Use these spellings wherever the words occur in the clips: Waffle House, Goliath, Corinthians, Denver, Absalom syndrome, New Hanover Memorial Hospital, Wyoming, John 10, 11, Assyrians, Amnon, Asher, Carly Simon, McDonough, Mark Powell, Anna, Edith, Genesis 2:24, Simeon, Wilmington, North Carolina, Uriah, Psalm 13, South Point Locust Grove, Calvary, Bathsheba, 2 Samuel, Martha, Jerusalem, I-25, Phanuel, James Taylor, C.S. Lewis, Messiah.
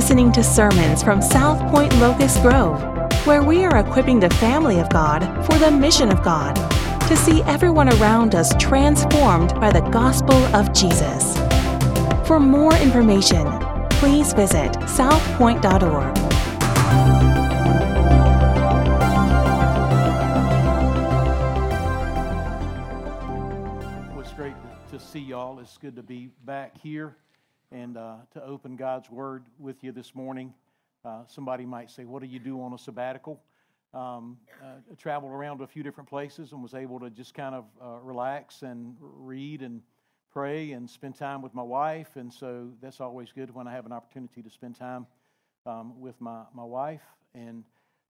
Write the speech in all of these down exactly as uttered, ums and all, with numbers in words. listening to sermons from South Point Locust Grove, where we are equipping the family of God for the mission of God, to see everyone around us transformed by the gospel of Jesus. For more information, please visit south point dot org. See y'all. It's good to be back here and uh, to open God's Word with you this morning. Uh, somebody might say, what do you do on a sabbatical? Um, uh, traveled around to a few different places and was able to just kind of uh, relax and read and pray and spend time with my wife. And so that's always good when I have an opportunity to spend time um, with my, my wife. And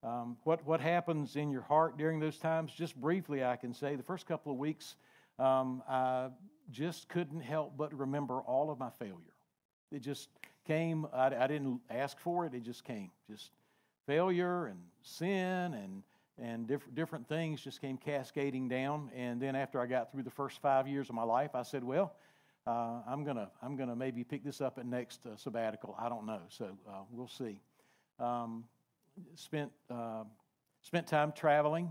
um, what, what happens in your heart during those times? Just briefly, I can say the first couple of weeks, um, I just couldn't help but remember all of my failure. It just came. I, I didn't ask for it. It just came. Just failure and sin and and diff- different things just came cascading down. And then after I got through the first five years of my life, I said, "Well, uh, I'm gonna I'm gonna maybe pick this up at next uh, sabbatical. I don't know. So uh, we'll see." Um, spent uh, spent time traveling.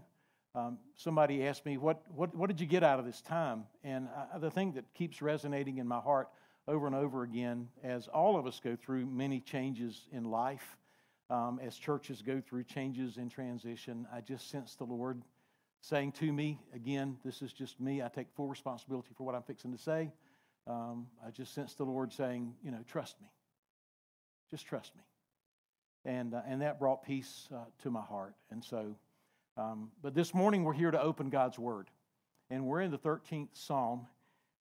Um, somebody asked me, what, what what did you get out of this time? And I, the thing that keeps resonating in my heart over and over again, as all of us go through many changes in life, um, as churches go through changes in transition, I just sense the Lord saying to me, again, this is just me. I take full responsibility for what I'm fixing to say. Um, I just sense the Lord saying, you know, trust me. Just trust me. And, uh, and that brought peace uh, to my heart. And so... Um, but this morning we're here to open God's Word, and we're in the thirteenth Psalm,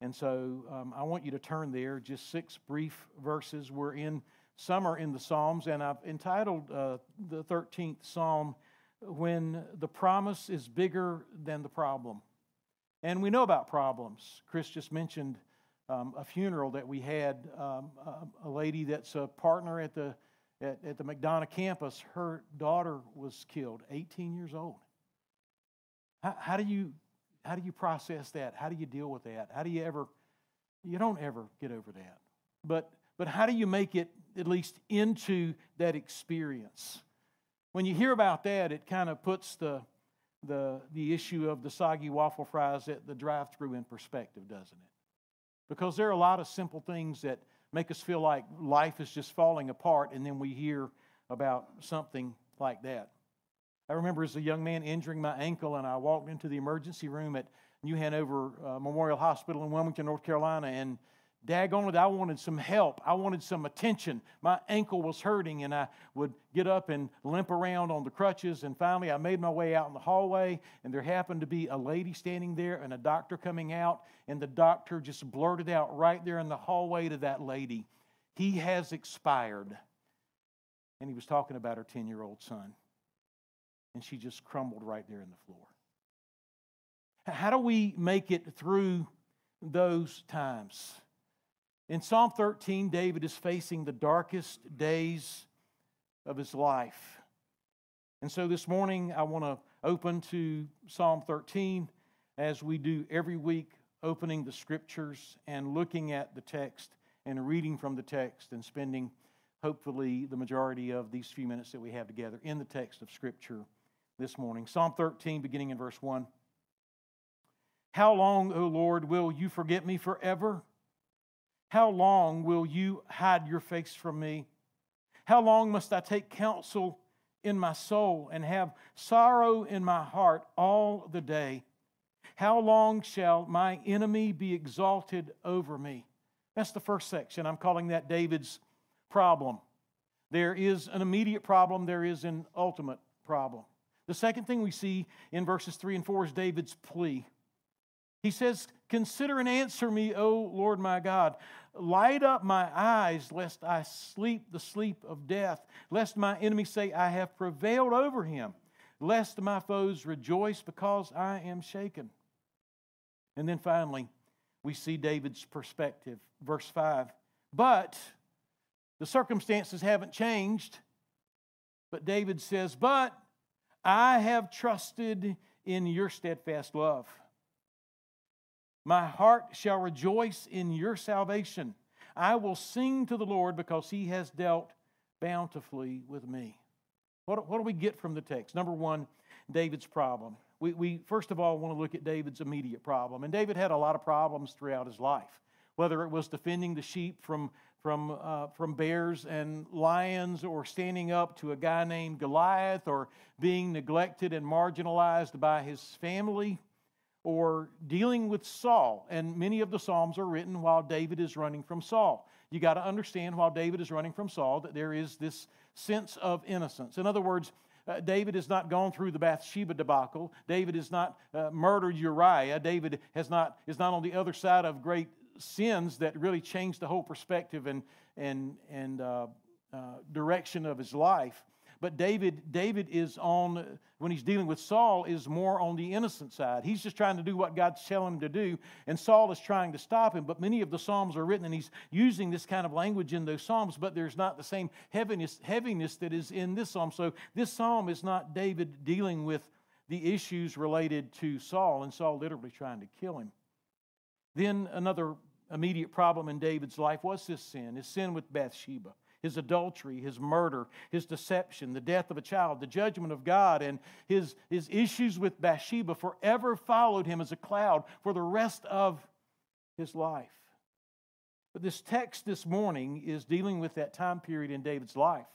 and so um, I want you to turn there, just six brief verses. We're in summer in the Psalms, and I've entitled uh, the thirteenth Psalm, When the Promise is Bigger Than the Problem. And we know about problems. Chris just mentioned um, a funeral that we had, um, a, a lady that's a partner at the at, at the McDonough campus. Her daughter was killed, eighteen years old. How, how do you how do you process that? How do you deal with that? How do you ever, you don't ever get over that. But but how do you make it at least into that experience? When you hear about that, it kind of puts the the the issue of the soggy waffle fries at the drive-thru in perspective, doesn't it? Because there are a lot of simple things that make us feel like life is just falling apart, and then we hear about something like that. I remember as a young man injuring my ankle, and I walked into the emergency room at New Hanover uh, Memorial Hospital in Wilmington, North Carolina, and daggone it, I wanted some help. I wanted some attention. My ankle was hurting, and I would get up and limp around on the crutches, and finally I made my way out in the hallway, and there happened to be a lady standing there and a doctor coming out, and the doctor just blurted out right there in the hallway to that lady, "He has expired." And he was talking about her ten-year-old son. And she just crumbled right there in the floor. How do we make it through those times? In Psalm thirteen, David is facing the darkest days of his life. And so this morning, I want to open to Psalm thirteen, as we do every week, opening the Scriptures and looking at the text and reading from the text and spending, hopefully, the majority of these few minutes that we have together in the text of Scripture this morning. Psalm thirteen, beginning in verse one. How long, O Lord, will you forget me forever? How long will you hide your face from me? How long must I take counsel in my soul and have sorrow in my heart all the day? How long shall my enemy be exalted over me? That's the first section. I'm calling that David's problem. There is an immediate problem. There is an ultimate problem. The second thing we see in verses three and four is David's plea. He says, "Consider and answer me, O Lord my God. Light up my eyes, lest I sleep the sleep of death, lest my enemies say I have prevailed over him, lest my foes rejoice because I am shaken." And then finally, we see David's perspective. Verse five, but the circumstances haven't changed. But David says, "But I have trusted in your steadfast love. My heart shall rejoice in your salvation. I will sing to the Lord because he has dealt bountifully with me. What, what do we get from the text? Number one, David's problem. We, we first of all want to look at David's immediate problem. And David had a lot of problems throughout his life, whether it was defending the sheep from from uh, from bears and lions, or standing up to a guy named Goliath, or being neglected and marginalized by his family, or dealing with Saul. And many of the Psalms are written while David is running from Saul. You got to understand, while David is running from Saul, that there is this sense of innocence. In other words, Uh, David has not gone through the Bathsheba debacle. David has not uh, murdered Uriah. David has not is not on the other side of great sins that really changed the whole perspective and and and uh, uh, direction of his life. But David David is on, when he's dealing with Saul, is more on the innocent side. He's just trying to do what God's telling him to do, and Saul is trying to stop him. But many of the Psalms are written, and he's using this kind of language in those Psalms, but there's not the same heaviness, heaviness that is in this Psalm. So this Psalm is not David dealing with the issues related to Saul, and Saul literally trying to kill him. Then another immediate problem in David's life was his sin, his sin with Bathsheba. His adultery, his murder, his deception, the death of a child, the judgment of God, and his, his issues with Bathsheba forever followed him as a cloud for the rest of his life. But this text this morning is dealing with that time period in David's life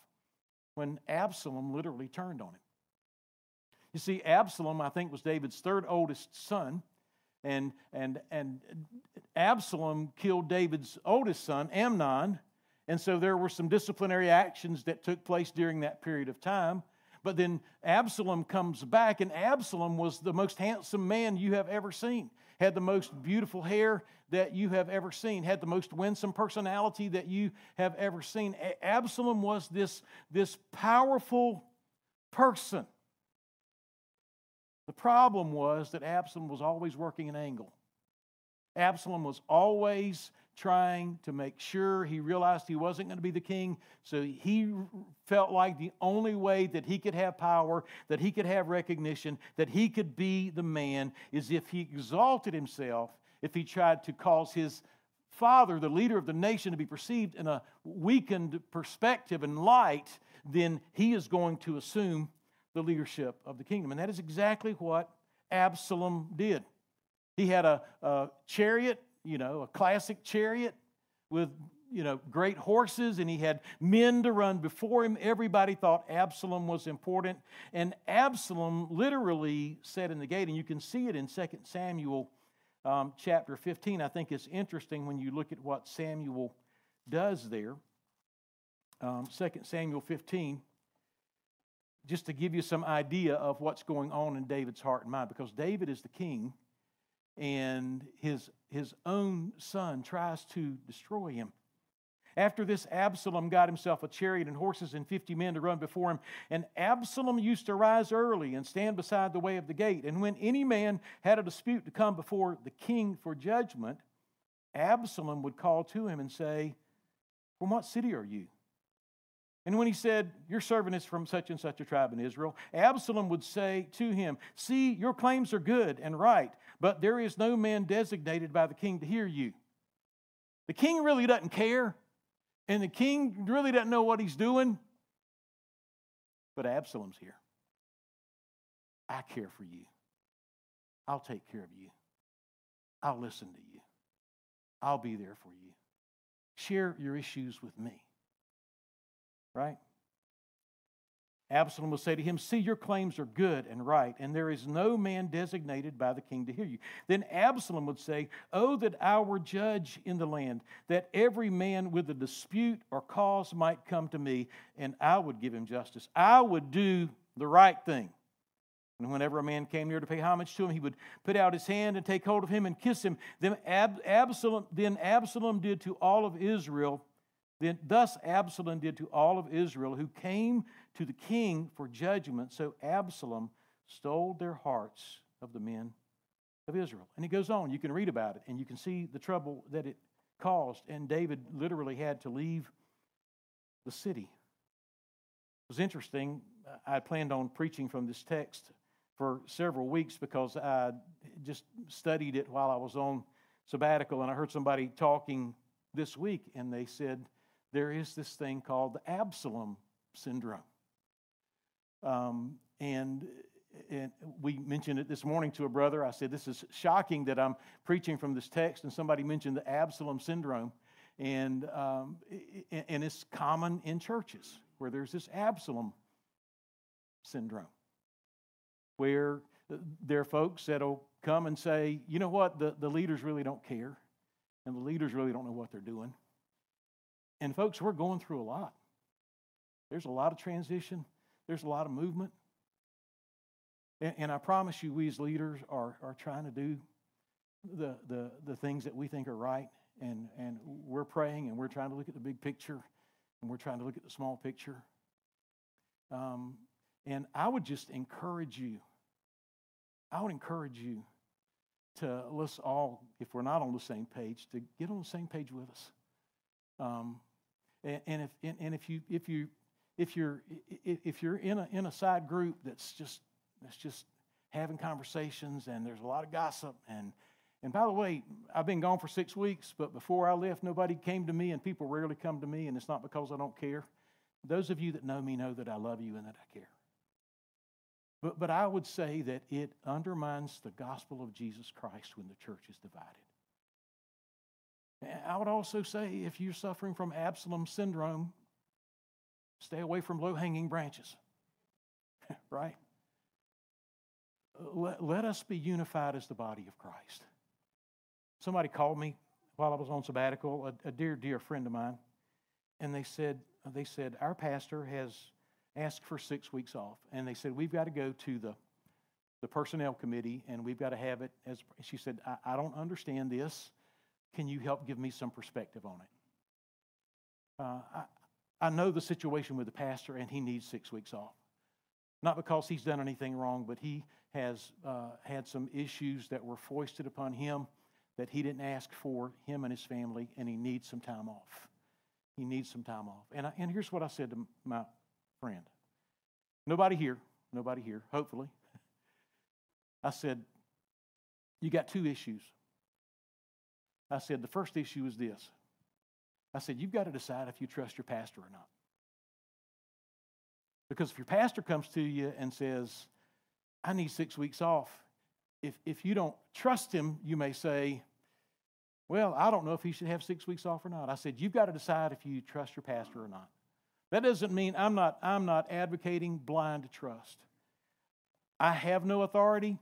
when Absalom literally turned on him. You see, Absalom, I think, was David's third oldest son. And, and, and Absalom killed David's oldest son, Amnon. And so there were some disciplinary actions that took place during that period of time. But then Absalom comes back, and Absalom was the most handsome man you have ever seen, had the most beautiful hair that you have ever seen, had the most winsome personality that you have ever seen. Absalom was this, this powerful person. The problem was that Absalom was always working an angle. Absalom was always trying to make sure. He realized he wasn't going to be the king, so he felt like the only way that he could have power, that he could have recognition, that he could be the man, is if he exalted himself, if he tried to cause his father, the leader of the nation, to be perceived in a weakened perspective and light, then he is going to assume the leadership of the kingdom. And that is exactly what Absalom did. He had a, a chariot, you know, a classic chariot with, you know, great horses, and he had men to run before him. Everybody thought Absalom was important, and Absalom literally sat in the gate, and you can see it in Second Samuel um, chapter fifteen. I think it's interesting when you look at what Samuel does there. Um, Second Samuel fifteen, just to give you some idea of what's going on in David's heart and mind, because David is the king, and his his own son tries to destroy him. After this, Absalom got himself a chariot and horses and fifty men to run before him. And Absalom used to rise early and stand beside the way of the gate. And when any man had a dispute to come before the king for judgment, Absalom would call to him and say, "From what city are you?" And when he said, "Your servant is from such and such a tribe in Israel," Absalom would say to him, "See, your claims are good and right, but there is no man designated by the king to hear you." The king really doesn't care, and the king really doesn't know what he's doing, but Absalom's here. "I care for you. I'll take care of you. I'll listen to you. I'll be there for you. Share your issues with me." Right? Absalom will say to him, "See, your claims are good and right, and there is no man designated by the king to hear you." Then Absalom would say, "Oh, that I were judge in the land, that every man with a dispute or cause might come to me, and I would give him justice. I would do the right thing." And whenever a man came near to pay homage to him, he would put out his hand and take hold of him and kiss him. Then Ab- Absalom, then Absalom did to all of Israel Then thus Absalom did to all of Israel who came to the king for judgment. So Absalom stole their hearts of the men of Israel. And it goes on. You can read about it, and you can see the trouble that it caused. And David literally had to leave the city. It was interesting. I planned on preaching from this text for several weeks because I just studied it while I was on sabbatical, and I heard somebody talking this week, and they said there is this thing called the Absalom syndrome. Um, and, and we mentioned it this morning to a brother. I said, this is shocking that I'm preaching from this text, and somebody mentioned the Absalom syndrome. And, um, and it's common in churches where there's this Absalom syndrome, where there are folks that'll come and say, you know what, the, the leaders really don't care, and the leaders really don't know what they're doing. And folks, we're going through a lot. There's a lot of transition. There's a lot of movement. And, and I promise you, we as leaders are, are trying to do the, the, the things that we think are right. And, and we're praying, and we're trying to look at the big picture, and we're trying to look at the small picture. Um, and I would just encourage you, I would encourage you to let's all, if we're not on the same page, to get on the same page with us. Um, and, and if and, and if you if you if you're if you're in a in a side group that's just that's just having conversations, and there's a lot of gossip, and and by the way, I've been gone for six weeks, but before I left, nobody came to me, and people rarely come to me, and it's not because I don't care. Those of you that know me know that I love you and that I care. But but I would say that it undermines the gospel of Jesus Christ when the church is divided. And I would also say, if you're suffering from Absalom syndrome, stay away from low-hanging branches, right? Let, let us be unified as the body of Christ. Somebody called me while I was on sabbatical, a, a dear, dear friend of mine, and they said, they said, our pastor has asked for six weeks off. And they said, we've got to go to the, the personnel committee, and we've got to have it as, she said, I, I don't understand this. Can you help give me some perspective on it? Uh, I, I know the situation with the pastor, and he needs six weeks off. Not because he's done anything wrong, but he has uh, had some issues that were foisted upon him that he didn't ask for, him and his family, and he needs some time off. He needs some time off. And, I, and here's what I said to my friend. Nobody here, nobody here, hopefully. I said, you got two issues. I said, the first issue is this. I said, you've got to decide if you trust your pastor or not. Because if your pastor comes to you and says, I need six weeks off, if if you don't trust him, you may say, well, I don't know if he should have six weeks off or not. I said, you've got to decide if you trust your pastor or not. That doesn't mean I'm not, I'm not advocating blind trust. I have no authority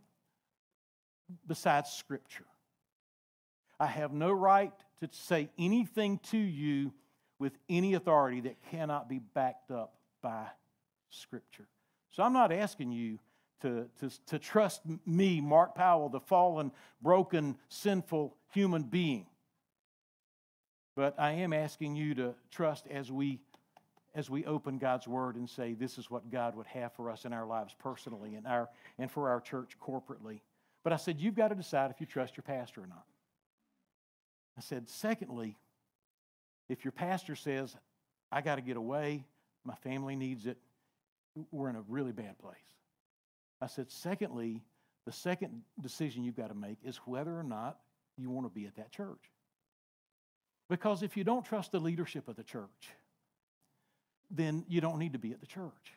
besides Scripture. I have no right to say anything to you with any authority that cannot be backed up by Scripture. So I'm not asking you To, to, to trust me, Mark Powell, the fallen, broken, sinful human being. But I am asking you to trust as we, as we open God's Word and say, this is what God would have for us in our lives personally and, our, and for our church corporately. But I said, you've got to decide if you trust your pastor or not. I said, secondly, if your pastor says, I got to get away, my family needs it, we're in a really bad place. I said, secondly, the second decision you've got to make is whether or not you want to be at that church. Because if you don't trust the leadership of the church, then you don't need to be at the church.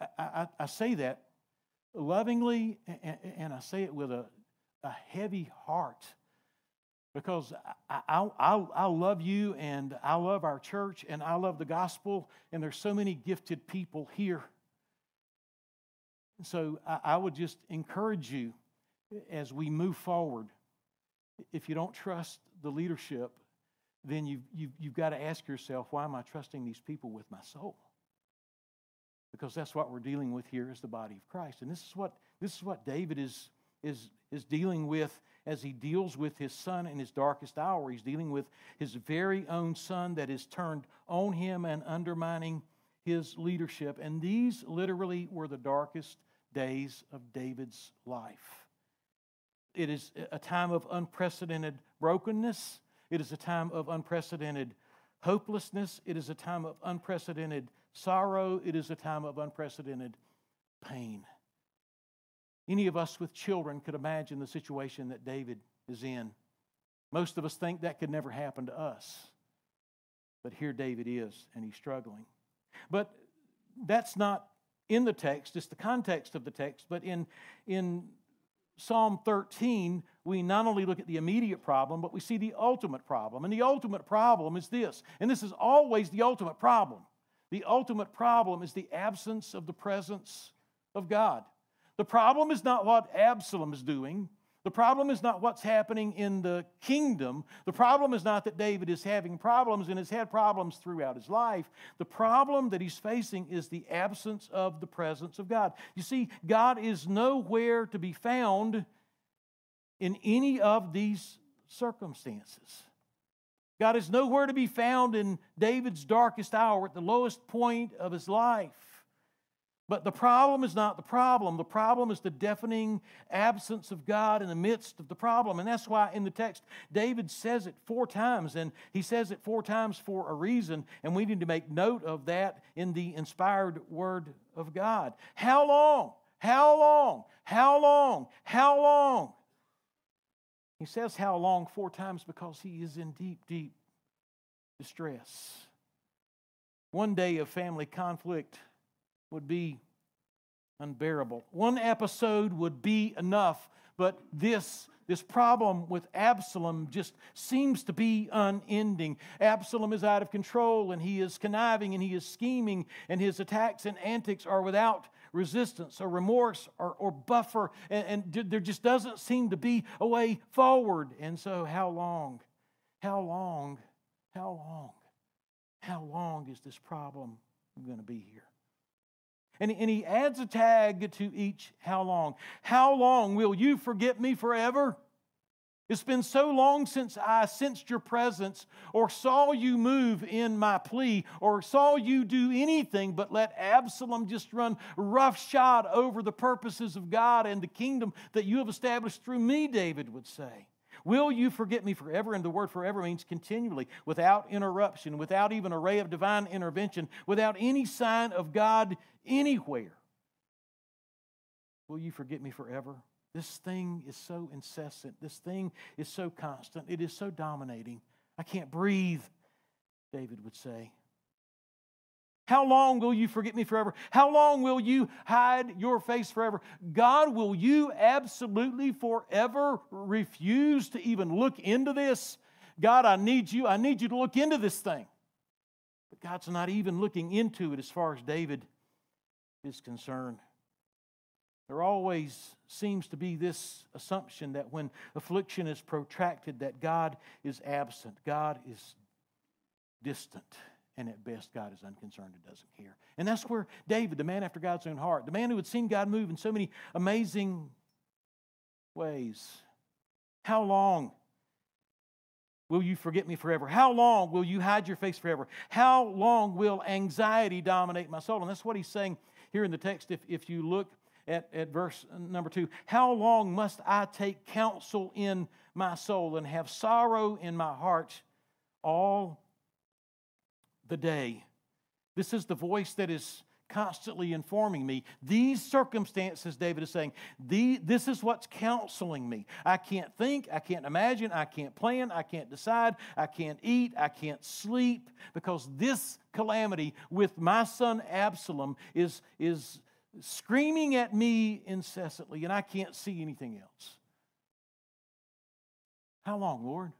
I, I, I say that lovingly, and, and I say it with a, a heavy heart, because I, I, I, I love you, and I love our church, and I love the gospel, and there's so many gifted people here. So I would just encourage you as we move forward, if you don't trust the leadership, then you've, you've, you've got to ask yourself, why am I trusting these people with my soul? Because that's what we're dealing with here as the body of Christ. And this is what, this is what David is, is, is dealing with as he deals with his son in his darkest hour. He's dealing with his very own son that is turned on him and undermining his leadership. And these literally were the darkest days of David's life. It is a time of unprecedented brokenness. It is a time of unprecedented hopelessness. It is a time of unprecedented sorrow. It is a time of unprecedented pain. Any of us with children could imagine the situation that David is in Most of us think that could never happen to us. But here David is, and he's struggling. But that's not in the text. It's the context of the text. But in, in Psalm thirteen, we not only look at the immediate problem, but we see the ultimate problem. And the ultimate problem is this. And this is always the ultimate problem. The ultimate problem is the absence of the presence of God. The problem is not what Absalom is doing. The problem is not what's happening in the kingdom. The problem is not that David is having problems and has had problems throughout his life. The problem that he's facing is the absence of the presence of God. You see, God is nowhere to be found in any of these circumstances. God is nowhere to be found in David's darkest hour, at the lowest point of his life. But the problem is not the problem. The problem is the deafening absence of God in the midst of the problem. And that's why in the text, David says it four times, and he says it four times for a reason, and we need to make note of that in the inspired Word of God. How long? How long? How long? How long? He says how long four times because he is in deep, deep distress. One day of family conflict would be unbearable. One episode would be enough, but this, this problem with Absalom just seems to be unending. Absalom is out of control, and he is conniving, and he is scheming, and his attacks and antics are without resistance or remorse or, or buffer, and, and there just doesn't seem to be a way forward. And so how long, how long, how long, how long is this problem going to be here? And, and he adds a tag to each how long. How long will you forget me forever? It's been so long since I sensed your presence or saw you move in my plea or saw you do anything but let Absalom just run roughshod over the purposes of God and the kingdom that you have established through me, David would say. Will you forget me forever? And the word forever means continually, without interruption, without even a ray of divine intervention, without any sign of God anywhere. Will you forget me forever? This thing is so incessant. This thing is so constant. It is so dominating. I can't breathe, David would say. How long will you forget me forever? How long will you hide your face forever? God, will you absolutely forever refuse to even look into this? God, I need you. I need you to look into this thing. But God's not even looking into it as far as David is concerned. There always seems to be this assumption that when affliction is protracted, that God is absent, God is distant, and at best God is unconcerned and doesn't care. And that's where David, the man after God's own heart, the man who had seen God move in so many amazing ways, how long will you forget me forever? How long will you hide your face forever? How long will anxiety dominate my soul? And that's what he's saying here in the text if, if you look At, at verse number two, how long must I take counsel in my soul and have sorrow in my heart all the day? This is the voice that is constantly informing me. These circumstances, David is saying, the, this is what's counseling me. I can't think, I can't imagine, I can't plan, I can't decide, I can't eat, I can't sleep, because this calamity with my son Absalom is is. screaming at me incessantly, and I can't see anything else. How long, Lord?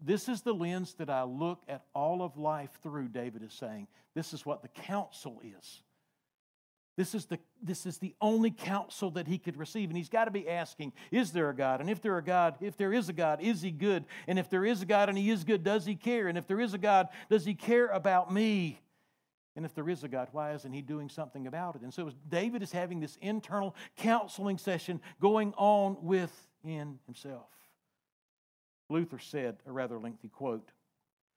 This is the lens that I look at all of life through, David is saying. This is what the counsel is. This is the, this is the only counsel that he could receive. And he's got to be asking, is there a God? And if there a God, if there is a God, is he good? And if there is a God and he is good, does he care? And if there is a God, does he care about me? And if there is a God, why isn't he doing something about it? And so David is having this internal counseling session going on within himself. Luther said, a rather lengthy quote,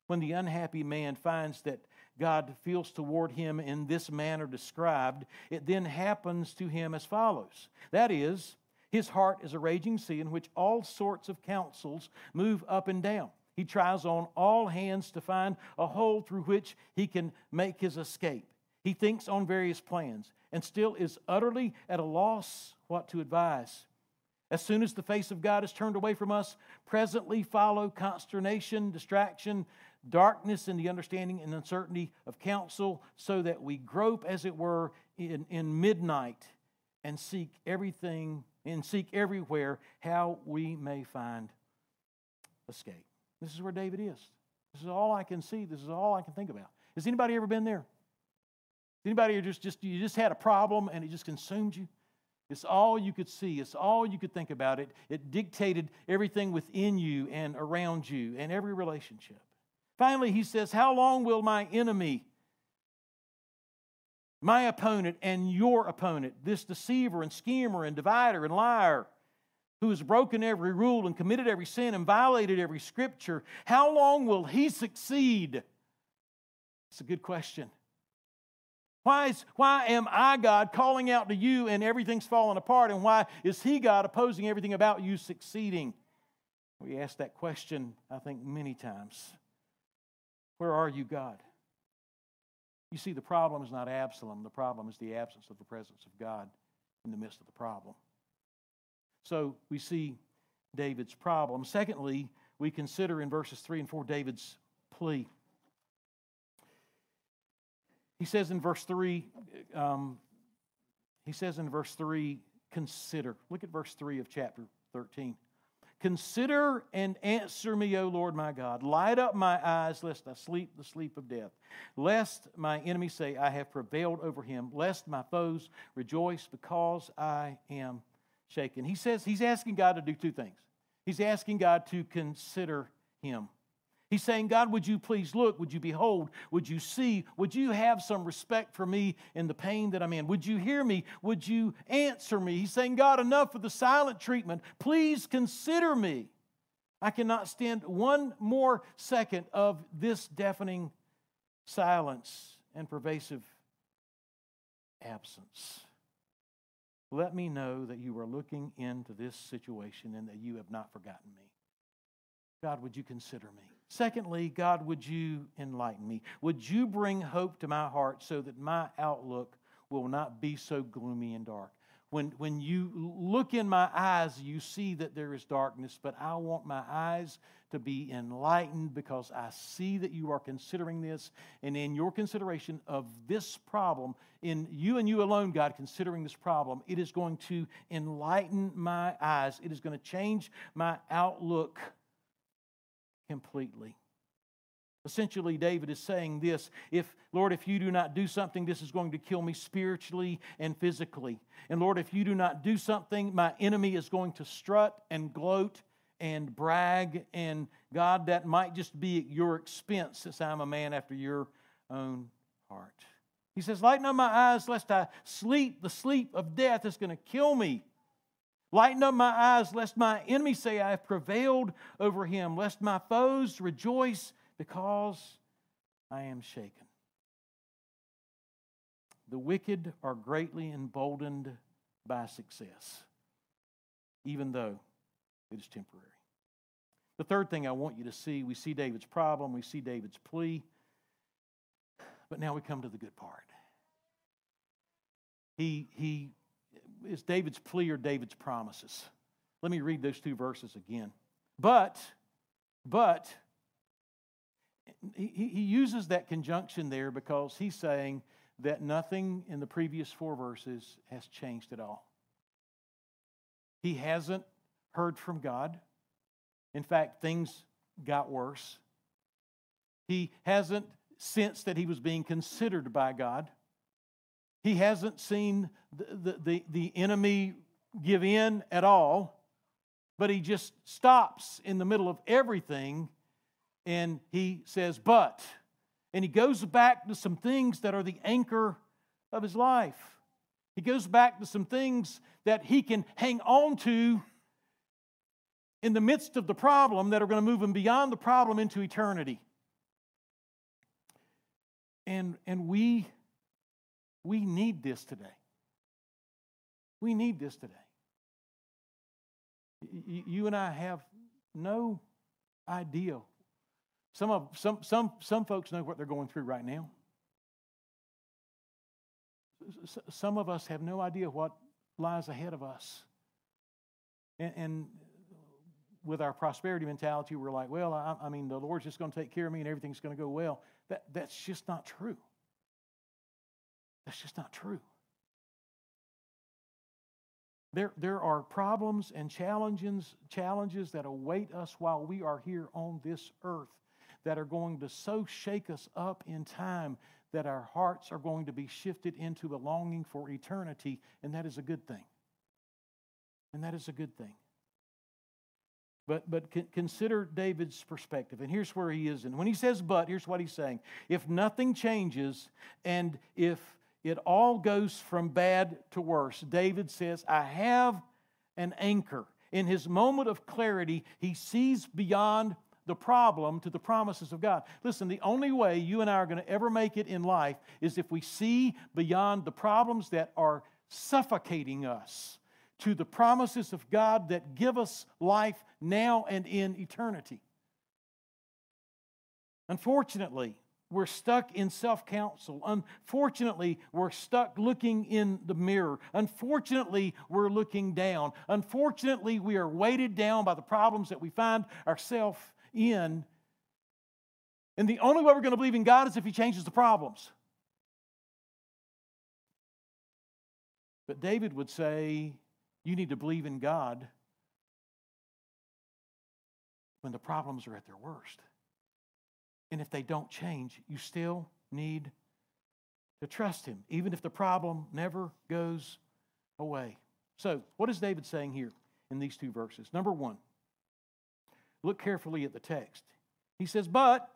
"When the unhappy man finds that God feels toward him in this manner described, it then happens to him as follows. That is, his heart is a raging sea in which all sorts of counsels move up and down. He tries on all hands to find a hole through which he can make his escape. He thinks on various plans and still is utterly at a loss what to advise. As soon as the face of God is turned away from us, presently follow consternation, distraction, darkness in the understanding and uncertainty of counsel, so that we grope, as it were, in, in midnight and seek everything and seek everywhere how we may find escape. This is where David is. This is all I can see. This is all I can think about. Has anybody ever been there? Anybody just just you just had a problem and it just consumed you? It's all you could see. It's all you could think about. It, it dictated everything within you and around you and every relationship. Finally, he says, how long will my enemy, my opponent and your opponent, this deceiver and schemer and divider and liar, who has broken every rule and committed every sin and violated every scripture, how long will he succeed? It's a good question. Why, is, why am I, God, calling out to you and everything's falling apart? And why is he, God, opposing everything about you succeeding? We ask that question, I think, many times. Where are you, God? You see, the problem is not Absalom. The problem is the absence of the presence of God in the midst of the problem. So we see David's problem. Secondly, we consider in verses three and four David's plea. He says in verse three, um, he says in verse three, consider. Look at verse three of chapter thirteen. Consider and answer me, O Lord my God. Light up my eyes, lest I sleep the sleep of death. Lest my enemies say, I have prevailed over him. Lest my foes rejoice, because I am shaken. He says he's asking God to do two things. He's asking God to consider him. He's saying, God, would you please look? Would you behold? Would you see? Would you have some respect for me in the pain that I'm in? Would you hear me? Would you answer me? He's saying, God, enough with the silent treatment. Please consider me. I cannot stand one more second of this deafening silence and pervasive absence. Let me know that you are looking into this situation and that you have not forgotten me. God, would you consider me? Secondly, God, would you enlighten me? Would you bring hope to my heart so that my outlook will not be so gloomy and dark? When, when you look in my eyes, you see that there is darkness, but I want my eyes to be enlightened because I see that you are considering this. And in your consideration of this problem, in you and you alone, God, considering this problem, it is going to enlighten my eyes. It is going to change my outlook completely. Essentially, David is saying this: if, Lord, if you do not do something, this is going to kill me spiritually and physically. And Lord, if you do not do something, my enemy is going to strut and gloat and brag. And God, that might just be at your expense, since I'm a man after your own heart. He says, lighten up my eyes, lest I sleep the sleep of death. That's going to kill me. Lighten up my eyes, lest my enemies say I have prevailed over him, lest my foes rejoice because I am shaken. The wicked are greatly emboldened by success, even though it is temporary. The third thing I want you to see, we see David's problem, we see David's plea, but now we come to the good part. He, he, It's David's plea or David's promises. Let me read those two verses again. But, but, he, he uses that conjunction there because he's saying that nothing in the previous four verses has changed at all. He hasn't heard from God. In fact, things got worse. He hasn't sensed that he was being considered by God. He hasn't seen the, the, the enemy give in at all, but he just stops in the middle of everything and he says, but. And he goes back to some things that are the anchor of his life. He goes back to some things that he can hang on to in the midst of the problem that are going to move him beyond the problem into eternity. And, and we... We need this today. We need this today. You and I have no idea. Some of some some some folks know what they're going through right now. Some of us have no idea what lies ahead of us. And, and with our prosperity mentality, we're like, well, I, I mean, the Lord's just going to take care of me and everything's going to go well. That That's just not true. That's just not true. There, there are problems and challenges, challenges that await us while we are here on this earth that are going to so shake us up in time that our hearts are going to be shifted into a longing for eternity, and that is a good thing. And that is a good thing. But but consider David's perspective, and here's where he is. And when he says but, here's what he's saying. If nothing changes, and if it all goes from bad to worse, David says, I have an anchor. In his moment of clarity, he sees beyond the problem to the promises of God. Listen, the only way you and I are going to ever make it in life is if we see beyond the problems that are suffocating us to the promises of God that give us life now and in eternity. Unfortunately, we're stuck in self-counsel. Unfortunately, we're stuck looking in the mirror. Unfortunately, we're looking down. Unfortunately, we are weighted down by the problems that we find ourselves in. And the only way we're going to believe in God is if He changes the problems. But David would say, you need to believe in God when the problems are at their worst. And if they don't change, you still need to trust Him, even if the problem never goes away. So, what is David saying here in these two verses? Number one, look carefully at the text. He says, but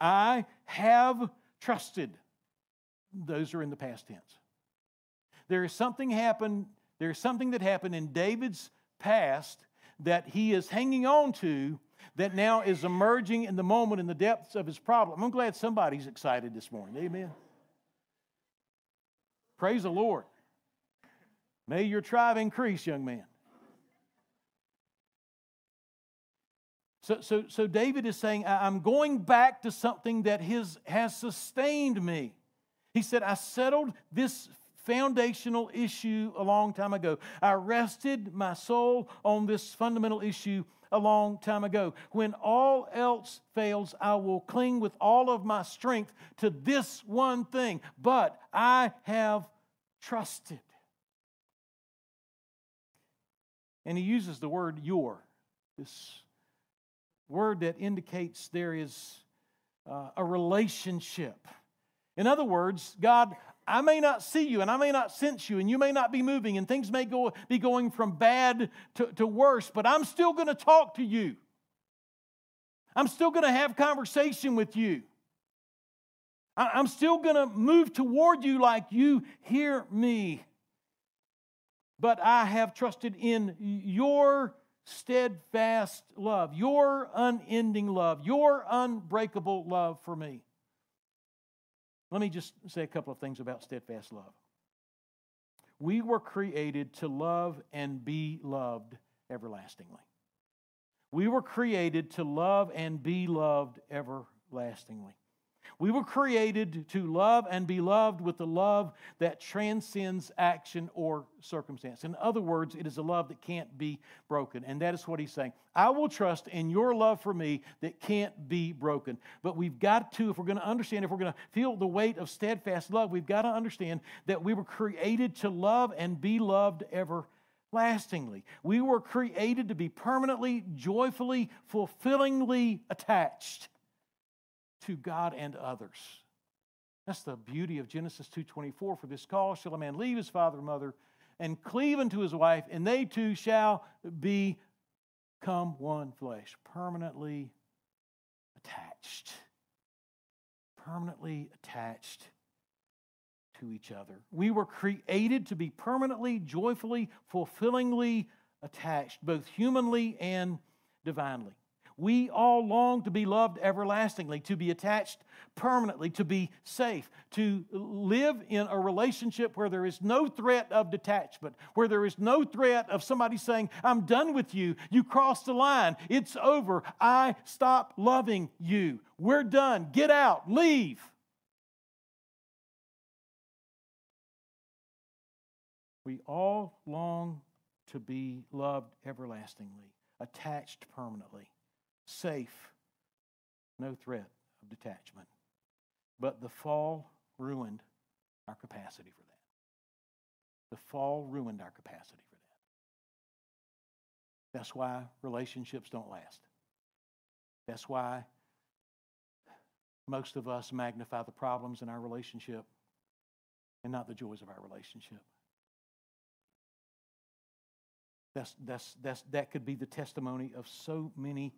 I have trusted. Those are in the past tense. There is something happened, there is something that happened in David's past that he is hanging on to that now is emerging in the moment in the depths of his problem. I'm glad somebody's excited this morning. Amen. Praise the Lord. May your tribe increase, young man. So, so, so David is saying, I'm going back to something that his, has sustained me. He said, I settled this foundational issue a long time ago. I rested my soul on this fundamental issue a long time ago. When all else fails, I will cling with all of my strength to this one thing. But I have trusted. And he uses the word your, this word that indicates there is uh, a relationship. In other words, God, I may not see you and I may not sense you and you may not be moving and things may go, be going from bad to, to worse, but I'm still going to talk to you. I'm still going to have conversation with you. I, I'm still going to move toward you like you hear me. But I have trusted in your steadfast love, your unending love, your unbreakable love for me. Let me just say a couple of things about steadfast love. We were created to love and be loved everlastingly. We were created to love and be loved everlastingly. We were created to love and be loved with a love that transcends action or circumstance. In other words, it is a love that can't be broken. And that is what he's saying. I will trust in your love for me that can't be broken. But we've got to, if we're going to understand, if we're going to feel the weight of steadfast love, we've got to understand that we were created to love and be loved everlastingly. Lastingly, we were created to be permanently, joyfully, fulfillingly attached to God and others. That's the beauty of Genesis two twenty-four. For this cause shall a man leave his father and mother and cleave unto his wife, and they two shall become one flesh. Permanently attached. Permanently attached to each other. We were created to be permanently, joyfully, fulfillingly attached, both humanly and divinely. We all long to be loved everlastingly, to be attached permanently, to be safe, to live in a relationship where there is no threat of detachment, where there is no threat of somebody saying, I'm done with you, you crossed the line, it's over, I stop loving you, we're done, get out, leave. We all long to be loved everlastingly, attached permanently, safe, no threat of detachment. But the fall ruined our capacity for that. The fall ruined our capacity for that. That's why relationships don't last. That's why most of us magnify the problems in our relationship and not the joys of our relationship. That's, that's, that's, that could be the testimony of so many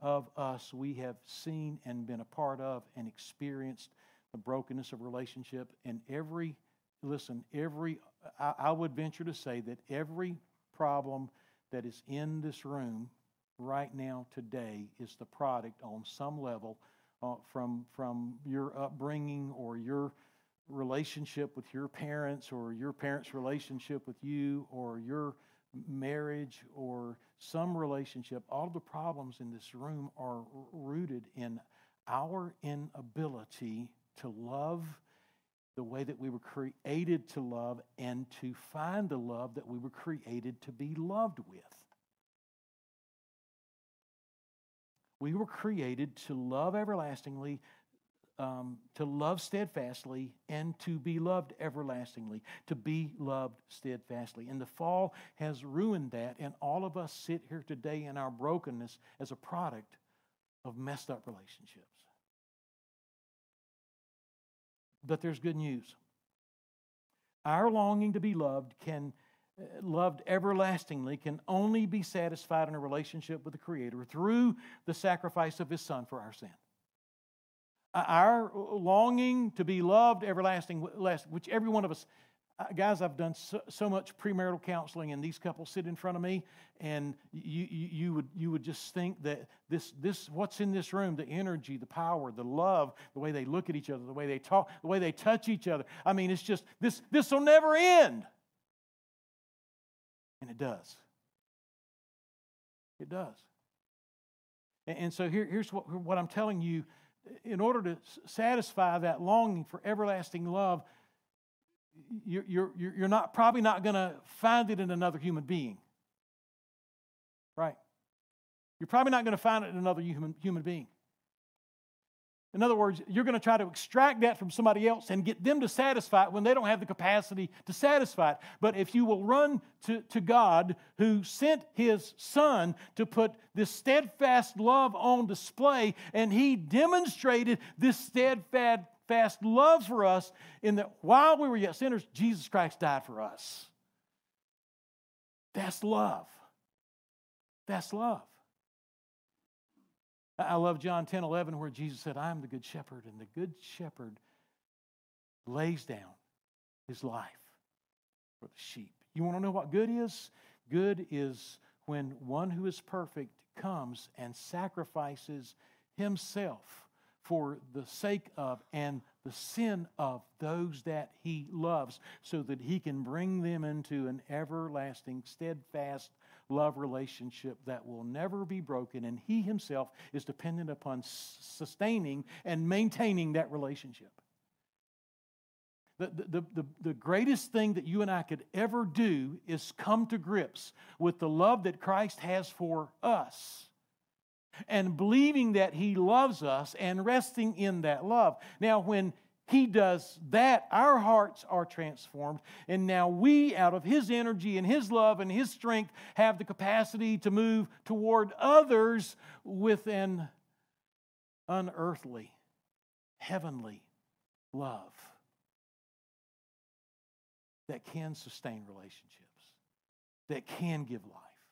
of us. We have seen and been a part of and experienced the brokenness of relationship. And every, listen, every, I, I would venture to say that every problem that is in this room right now today is the product on some level uh, from, from your upbringing or your relationship with your parents or your parents' relationship with you or your marriage or some relationship. All the problems in this room are rooted in our inability to love the way that we were created to love and to find the love that we were created to be loved with. We were created to love everlastingly, um, to love steadfastly, and to be loved everlastingly, to be loved steadfastly. And the fall has ruined that, and all of us sit here today in our brokenness as a product of messed up relationships. But there's good news. Our longing to be loved can loved everlastingly can only be satisfied in a relationship with the Creator through the sacrifice of His Son for our sin. Our longing to be loved everlasting, which every one of us, guys, I've done so, so much premarital counseling, and these couples sit in front of me, and you, you you would you would just think that this this what's in this room, the energy, the power, the love, the way they look at each other, the way they talk, the way they touch each other. I mean, it's just this this will never end. And it does. It does. And, and so here, here's what, what I'm telling you. In order to s- satisfy that longing for everlasting love, you're, you're, you're not probably not going to find it in another human being. Right? You're probably not going to find it in another human, human being. In other words, you're going to try to extract that from somebody else and get them to satisfy it when they don't have the capacity to satisfy it. But if you will run to, to God, who sent His Son to put this steadfast love on display, and He demonstrated this steadfast love for us in that while we were yet sinners, Jesus Christ died for us. That's love. That's love. I love John ten, eleven, where Jesus said, I am the good shepherd, and the good shepherd lays down his life for the sheep. You want to know what good is? Good is when one who is perfect comes and sacrifices himself for the sake of and the sin of those that he loves, so that he can bring them into an everlasting, steadfast love relationship that will never be broken, and he himself is dependent upon sustaining and maintaining that relationship. The, the, the, the greatest thing that you and I could ever do is come to grips with the love that Christ has for us, and believing that he loves us and resting in that love. Now, when He does that, our hearts are transformed, and now we, out of His energy and His love and His strength, have the capacity to move toward others with an unearthly, heavenly love that can sustain relationships, that can give life.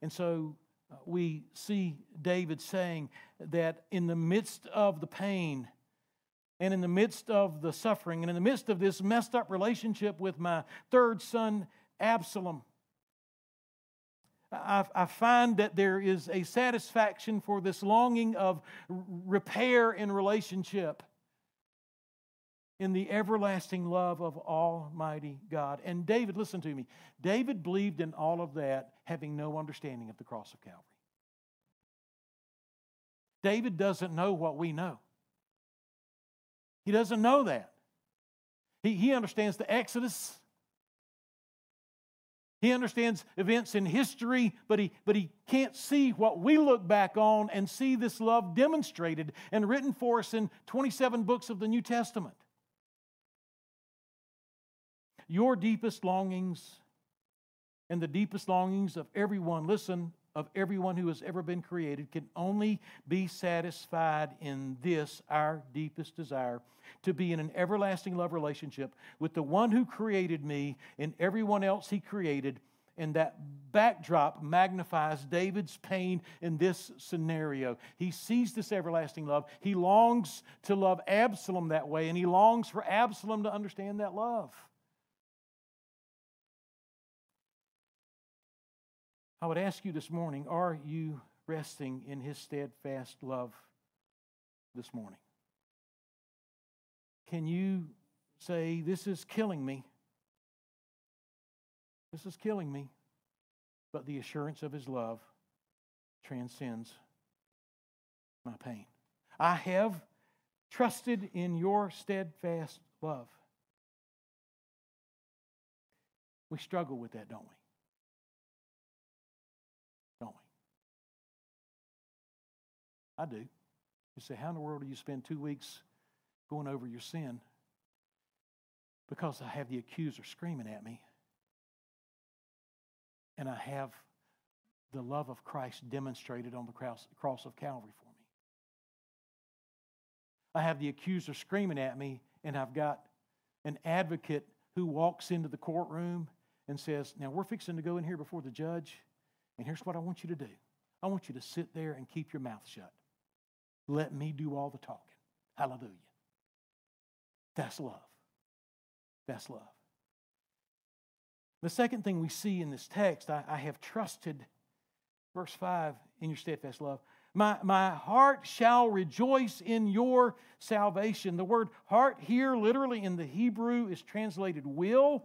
And so we see David saying that in the midst of the pain, and in the midst of the suffering, and in the midst of this messed up relationship with my third son, Absalom, I, I find that there is a satisfaction for this longing of repair in relationship in the everlasting love of Almighty God. And David, listen to me, David believed in all of that, having no understanding of the cross of Calvary. David doesn't know what we know. He doesn't know that. He, he understands the Exodus. He understands events in history, but he, but he can't see what we look back on and see this love demonstrated and written for us in twenty-seven books of the New Testament. Your deepest longings and the deepest longings of everyone, listen, of everyone who has ever been created can only be satisfied in this, our deepest desire, to be in an everlasting love relationship with the one who created me and everyone else he created. And that backdrop magnifies David's pain in this scenario. He sees this everlasting love. He longs to love Absalom that way, and he longs for Absalom to understand that love. I would ask you this morning, are you resting in his steadfast love this morning? Can you say, this is killing me? This is killing me. But the assurance of his love transcends my pain. I have trusted in your steadfast love. We struggle with that, don't we? I do. You say, how in the world do you spend two weeks going over your sin? Because I have the accuser screaming at me. And I have the love of Christ demonstrated on the cross of Calvary for me. I have the accuser screaming at me, and I've got an advocate who walks into the courtroom and says, now we're fixing to go in here before the judge, and here's what I want you to do. I want you to sit there and keep your mouth shut. Let me do all the talking. Hallelujah. That's love. That's love. The second thing we see in this text, I, I have trusted, verse five, in your steadfast love. My, my heart shall rejoice in your salvation. The word heart here literally in the Hebrew is translated will,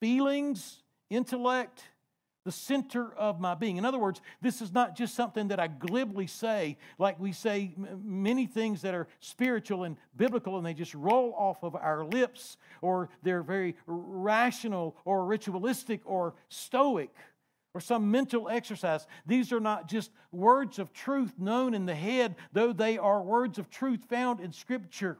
feelings, intellect, the center of my being. In other words, this is not just something that I glibly say, like we say many things that are spiritual and biblical and they just roll off of our lips, or they're very rational or ritualistic or stoic or some mental exercise. These are not just words of truth known in the head, though they are words of truth found in Scripture.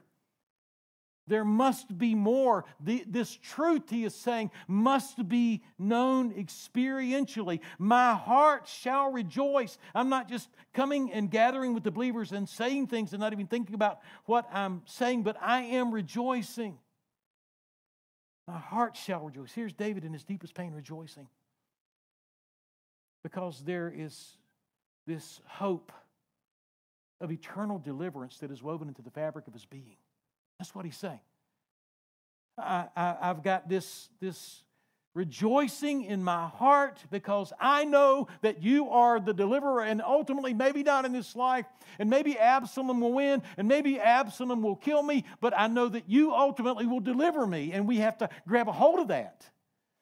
There must be more. The, this truth, he is saying, must be known experientially. My heart shall rejoice. I'm not just coming and gathering with the believers and saying things and not even thinking about what I'm saying, but I am rejoicing. My heart shall rejoice. Here's David in his deepest pain rejoicing, because there is this hope of eternal deliverance that is woven into the fabric of his being. That's what he's saying. I, I, I've got this, this rejoicing in my heart because I know that you are the deliverer, and ultimately, maybe not in this life, and maybe Absalom will win, and maybe Absalom will kill me, but I know that you ultimately will deliver me, and we have to grab a hold of that.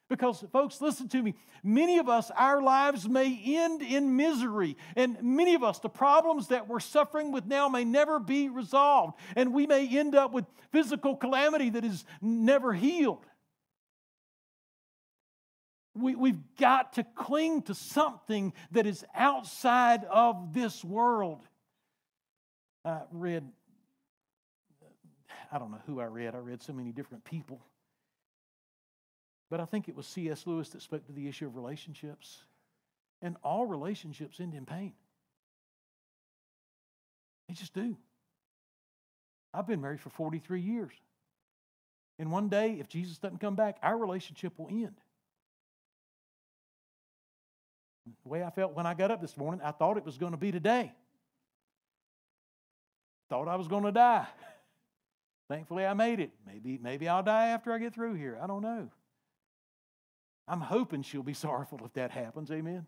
Because, folks, listen to me, many of us, our lives may end in misery. And many of us, the problems that we're suffering with now may never be resolved. And we may end up with physical calamity that is never healed. We, we've got to cling to something that is outside of this world. I read, I don't know who I read. I read so many different people. But I think it was C S Lewis that spoke to the issue of relationships. And all relationships end in pain. They just do. I've been married for forty-three years. And one day, if Jesus doesn't come back, our relationship will end. The way I felt when I got up this morning, I thought it was going to be today. Thought I was going to die. Thankfully, I made it. Maybe, maybe I'll die after I get through here. I don't know. I'm hoping she'll be sorrowful if that happens. Amen.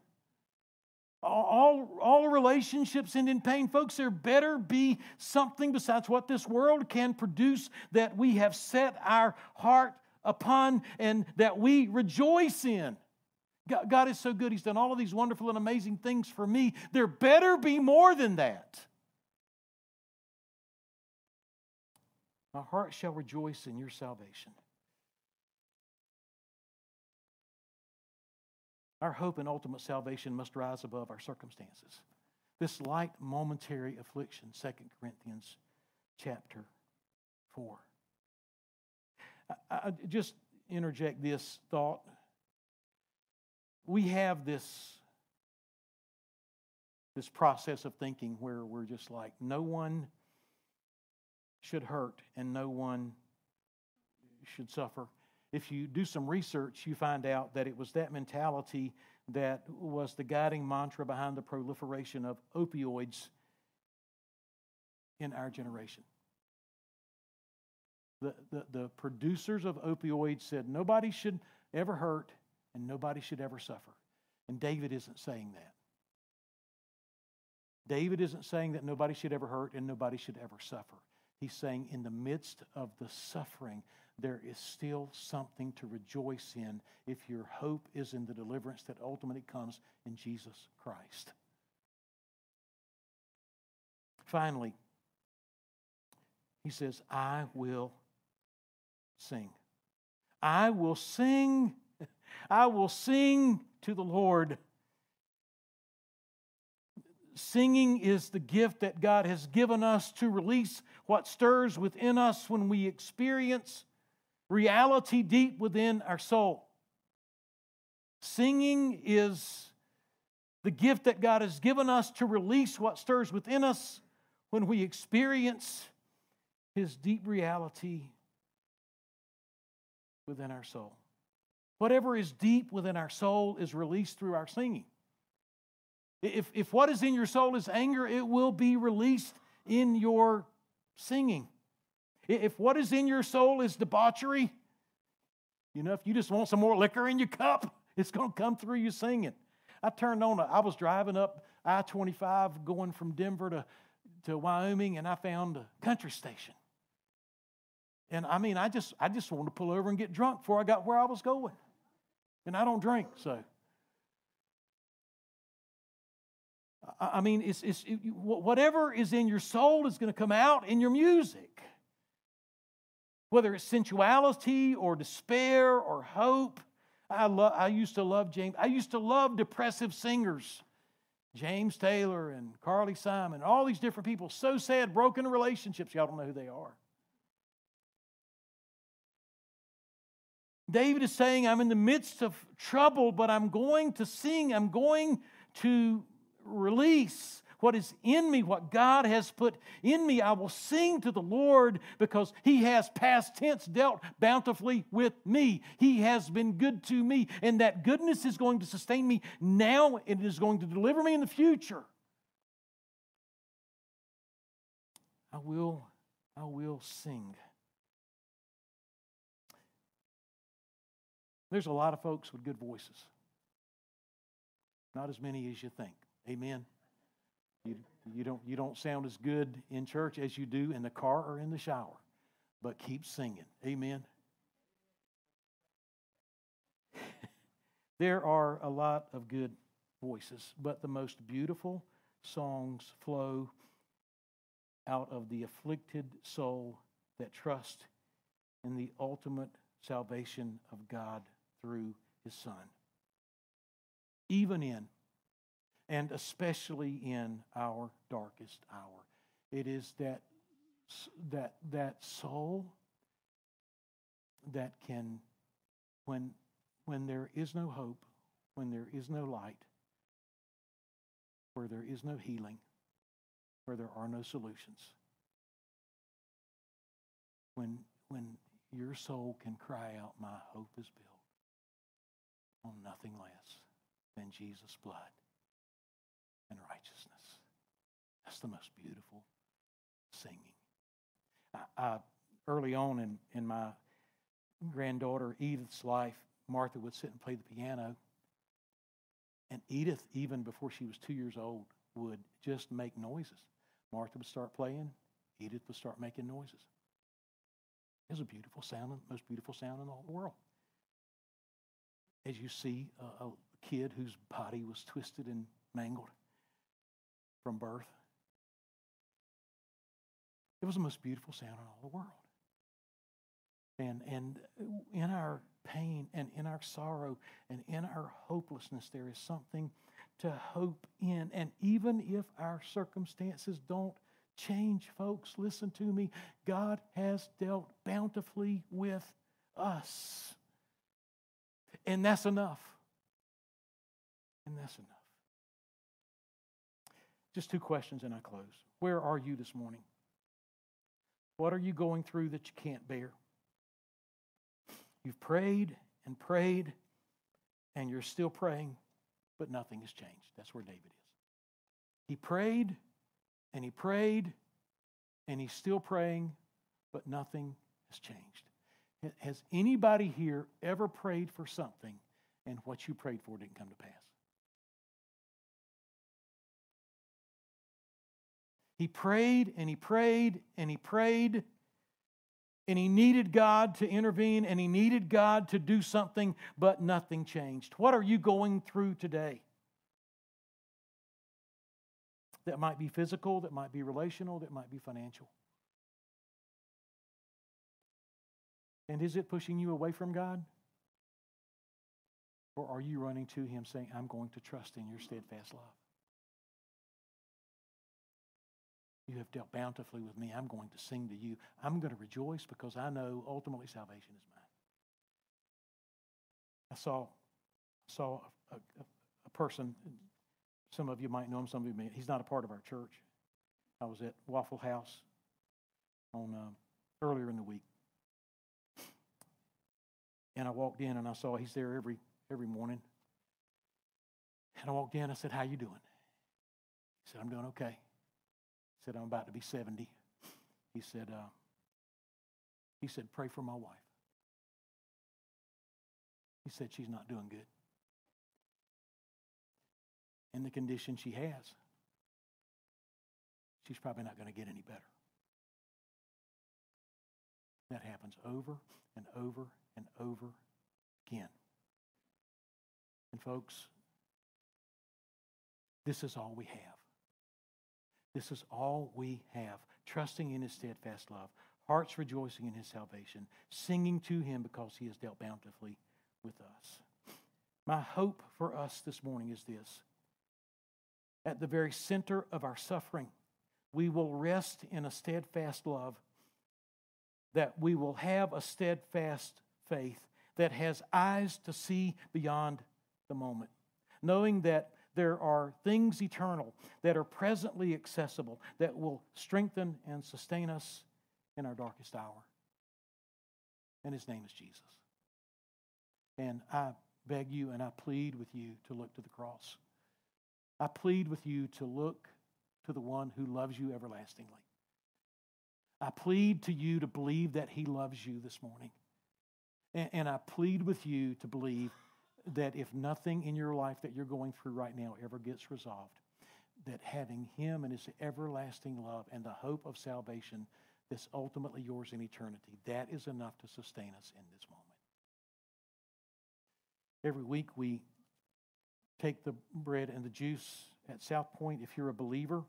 All, all, all relationships end in pain. Folks, there better be something besides what this world can produce that we have set our heart upon and that we rejoice in. God, God is so good. He's done all of these wonderful and amazing things for me. There better be more than that. My heart shall rejoice in your salvation. Our hope and ultimate salvation must rise above our circumstances. This light momentary affliction, Second Corinthians chapter four. I, I just interject this thought. We have this, this process of thinking where we're just like, no one should hurt and no one should suffer. If you do some research, you find out that it was that mentality that was the guiding mantra behind the proliferation of opioids in our generation. The, the, the producers of opioids said nobody should ever hurt and nobody should ever suffer. And David isn't saying that. David isn't saying that nobody should ever hurt and nobody should ever suffer. He's saying in the midst of the suffering, there is still something to rejoice in if your hope is in the deliverance that ultimately comes in Jesus Christ. Finally, he says, I will sing. I will sing. I will sing to the Lord. Singing is the gift that God has given us to release what stirs within us when we experience reality deep within our soul. Singing is the gift that God has given us to release what stirs within us when we experience His deep reality within our soul. Whatever is deep within our soul is released through our singing. If, if what is in your soul is anger, it will be released in your singing. If what is in your soul is debauchery, you know, if you just want some more liquor in your cup, it's going to come through you singing. I turned on, a, I was driving up I twenty-five going from Denver to, to Wyoming, and I found a country station. And I mean, I just, I just wanted to pull over and get drunk before I got where I was going. And I don't drink, so. I mean, it's, it's, it, whatever is in your soul is going to come out in your music. Whether it's sensuality or despair or hope. I, lo- I used to love James. I used to love depressive singers. James Taylor and Carly Simon and all these different people. So sad, broken relationships. Y'all don't know who they are. David is saying, I'm in the midst of trouble, but I'm going to sing. I'm going to release what is in me, what God has put in me. I will sing to the Lord because He has, past tense, dealt bountifully with me. He has been good to me, and that goodness is going to sustain me now, and it is going to deliver me in the future. I will, I will sing. There's a lot of folks with good voices. Not as many as you think. Amen. You, you don't you don't sound as good in church as you do in the car or in the shower, but keep singing. Amen. There are a lot of good voices, but the most beautiful songs flow out of the afflicted soul that trusts in the ultimate salvation of God through His Son. Even in and especially in our darkest hour. It is that, that, that soul that can, when, when there is no hope, when there is no light, where there is no healing, where there are no solutions, when, when your soul can cry out, my hope is built on nothing less than Jesus' blood and righteousness. That's the most beautiful singing. I, I, early on in, in my granddaughter Edith's life, Martha would sit and play the piano. And Edith, even before she was two years old, would just make noises. Martha would start playing. Edith would start making noises. It was a beautiful sound, the most beautiful sound in all the world. As you see a, a kid whose body was twisted and mangled from birth. It was the most beautiful sound in all the world. And and in our pain and in our sorrow and in our hopelessness, there is something to hope in. And even if our circumstances don't change, folks, listen to me, God has dealt bountifully with us. And that's enough. And that's enough. Just two questions and I close. Where are you this morning? What are you going through that you can't bear? You've prayed and prayed, and you're still praying, but nothing has changed. That's where David is. He prayed, and he prayed, and he's still praying, but nothing has changed. Has anybody here ever prayed for something, and what you prayed for didn't come to pass? He prayed, and he prayed, and he prayed, and he needed God to intervene, and he needed God to do something, but nothing changed. What are you going through today? That might be physical, that might be relational, that might be financial. And is it pushing you away from God? Or are you running to Him saying, I'm going to trust in your steadfast love? You have dealt bountifully with me. I'm going to sing to you. I'm going to rejoice because I know ultimately salvation is mine. I saw, saw a, a, a person, some of you might know him, some of you may. He's not a part of our church. I was at Waffle House on um, earlier in the week. And I walked in and I saw he's there every every morning. And I walked in and I said, how you doing? He said, I'm doing okay. He said, I'm about to be seventy. He said, uh, he said, pray for my wife. He said, she's not doing good. In the condition she has, she's probably not going to get any better. That happens over and over and over again. And folks, this is all we have. This is all we have, trusting in His steadfast love, hearts rejoicing in His salvation, singing to Him because He has dealt bountifully with us. My hope for us this morning is this. At the very center of our suffering, we will rest in a steadfast love, that we will have a steadfast faith that has eyes to see beyond the moment, knowing that there are things eternal that are presently accessible that will strengthen and sustain us in our darkest hour. And His name is Jesus. And I beg you and I plead with you to look to the cross. I plead with you to look to the one who loves you everlastingly. I plead to you to believe that He loves you this morning. And, and I plead with you to believe that if nothing in your life that you're going through right now ever gets resolved, that having Him and His everlasting love and the hope of salvation that's ultimately yours in eternity, that is enough to sustain us in this moment. Every week we take the bread and the juice at South Point. If you're a believer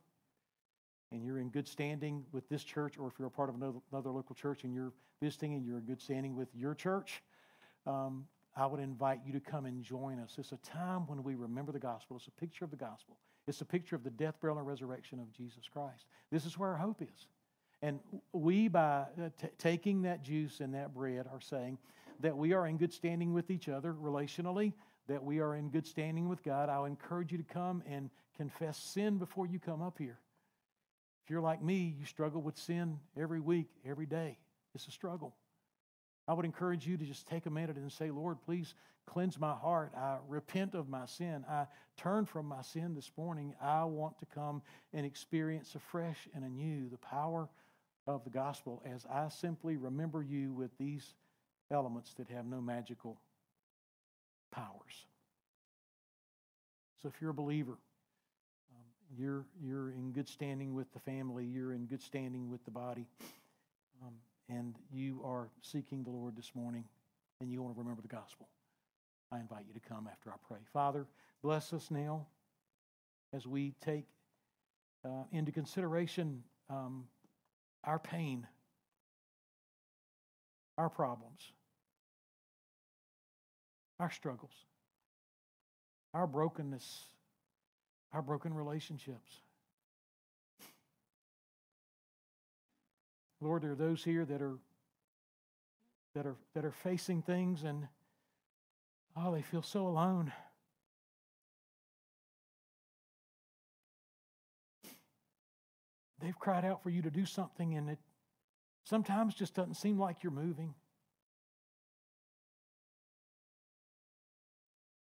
and you're in good standing with this church, or if you're a part of another, another local church and you're visiting and you're in good standing with your church, um, I would invite you to come and join us. It's a time when we remember the gospel. It's a picture of the gospel. It's a picture of the death, burial, and resurrection of Jesus Christ. This is where our hope is. And we, by t- taking that juice and that bread, are saying that we are in good standing with each other relationally, that we are in good standing with God. I'll encourage you to come and confess sin before you come up here. If you're like me, you struggle with sin every week, every day. It's a struggle. I would encourage you to just take a minute and say, Lord, please cleanse my heart. I repent of my sin. I turn from my sin this morning. I want to come and experience afresh and anew the power of the gospel as I simply remember you with these elements that have no magical powers. So if you're a believer, um, you're you're in good standing with the family, you're in good standing with the body, um, and you are seeking the Lord this morning, and you want to remember the gospel, I invite you to come after I pray. Father, bless us now as we take uh, into consideration um, our pain, our problems, our struggles, our brokenness, our broken relationships. Lord, there are those here that are that are that are facing things and oh, they feel so alone. They've cried out for you to do something, and it sometimes just doesn't seem like you're moving.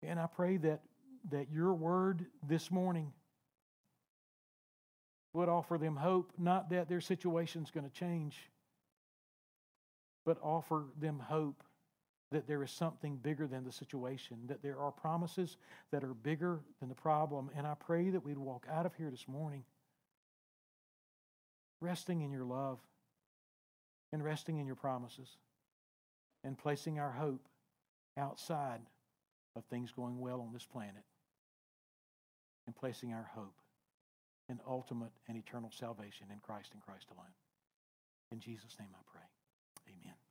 And I pray that that your word this morning would offer them hope, not that their situation's going to change, but offer them hope that there is something bigger than the situation, that there are promises that are bigger than the problem. And I pray that we'd walk out of here this morning resting in your love and resting in your promises and placing our hope outside of things going well on this planet and placing our hope in ultimate and eternal salvation in Christ and Christ alone. In Jesus' name I pray. Amen.